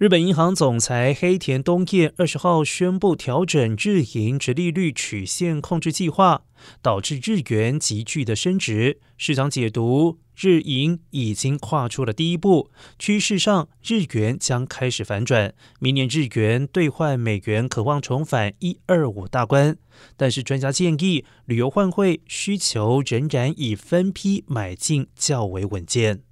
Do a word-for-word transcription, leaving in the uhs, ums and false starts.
日本银行总裁黑田东彦二十号宣布调整日银殖利率曲线控制计划，导致日元急剧的升值。市场解读，日银已经跨出了第一步，趋势上日元将开始反转，明年日元兑换美元可望重返一二五大关。但是专家建议，旅游换汇需求仍然以分批买进较为稳健。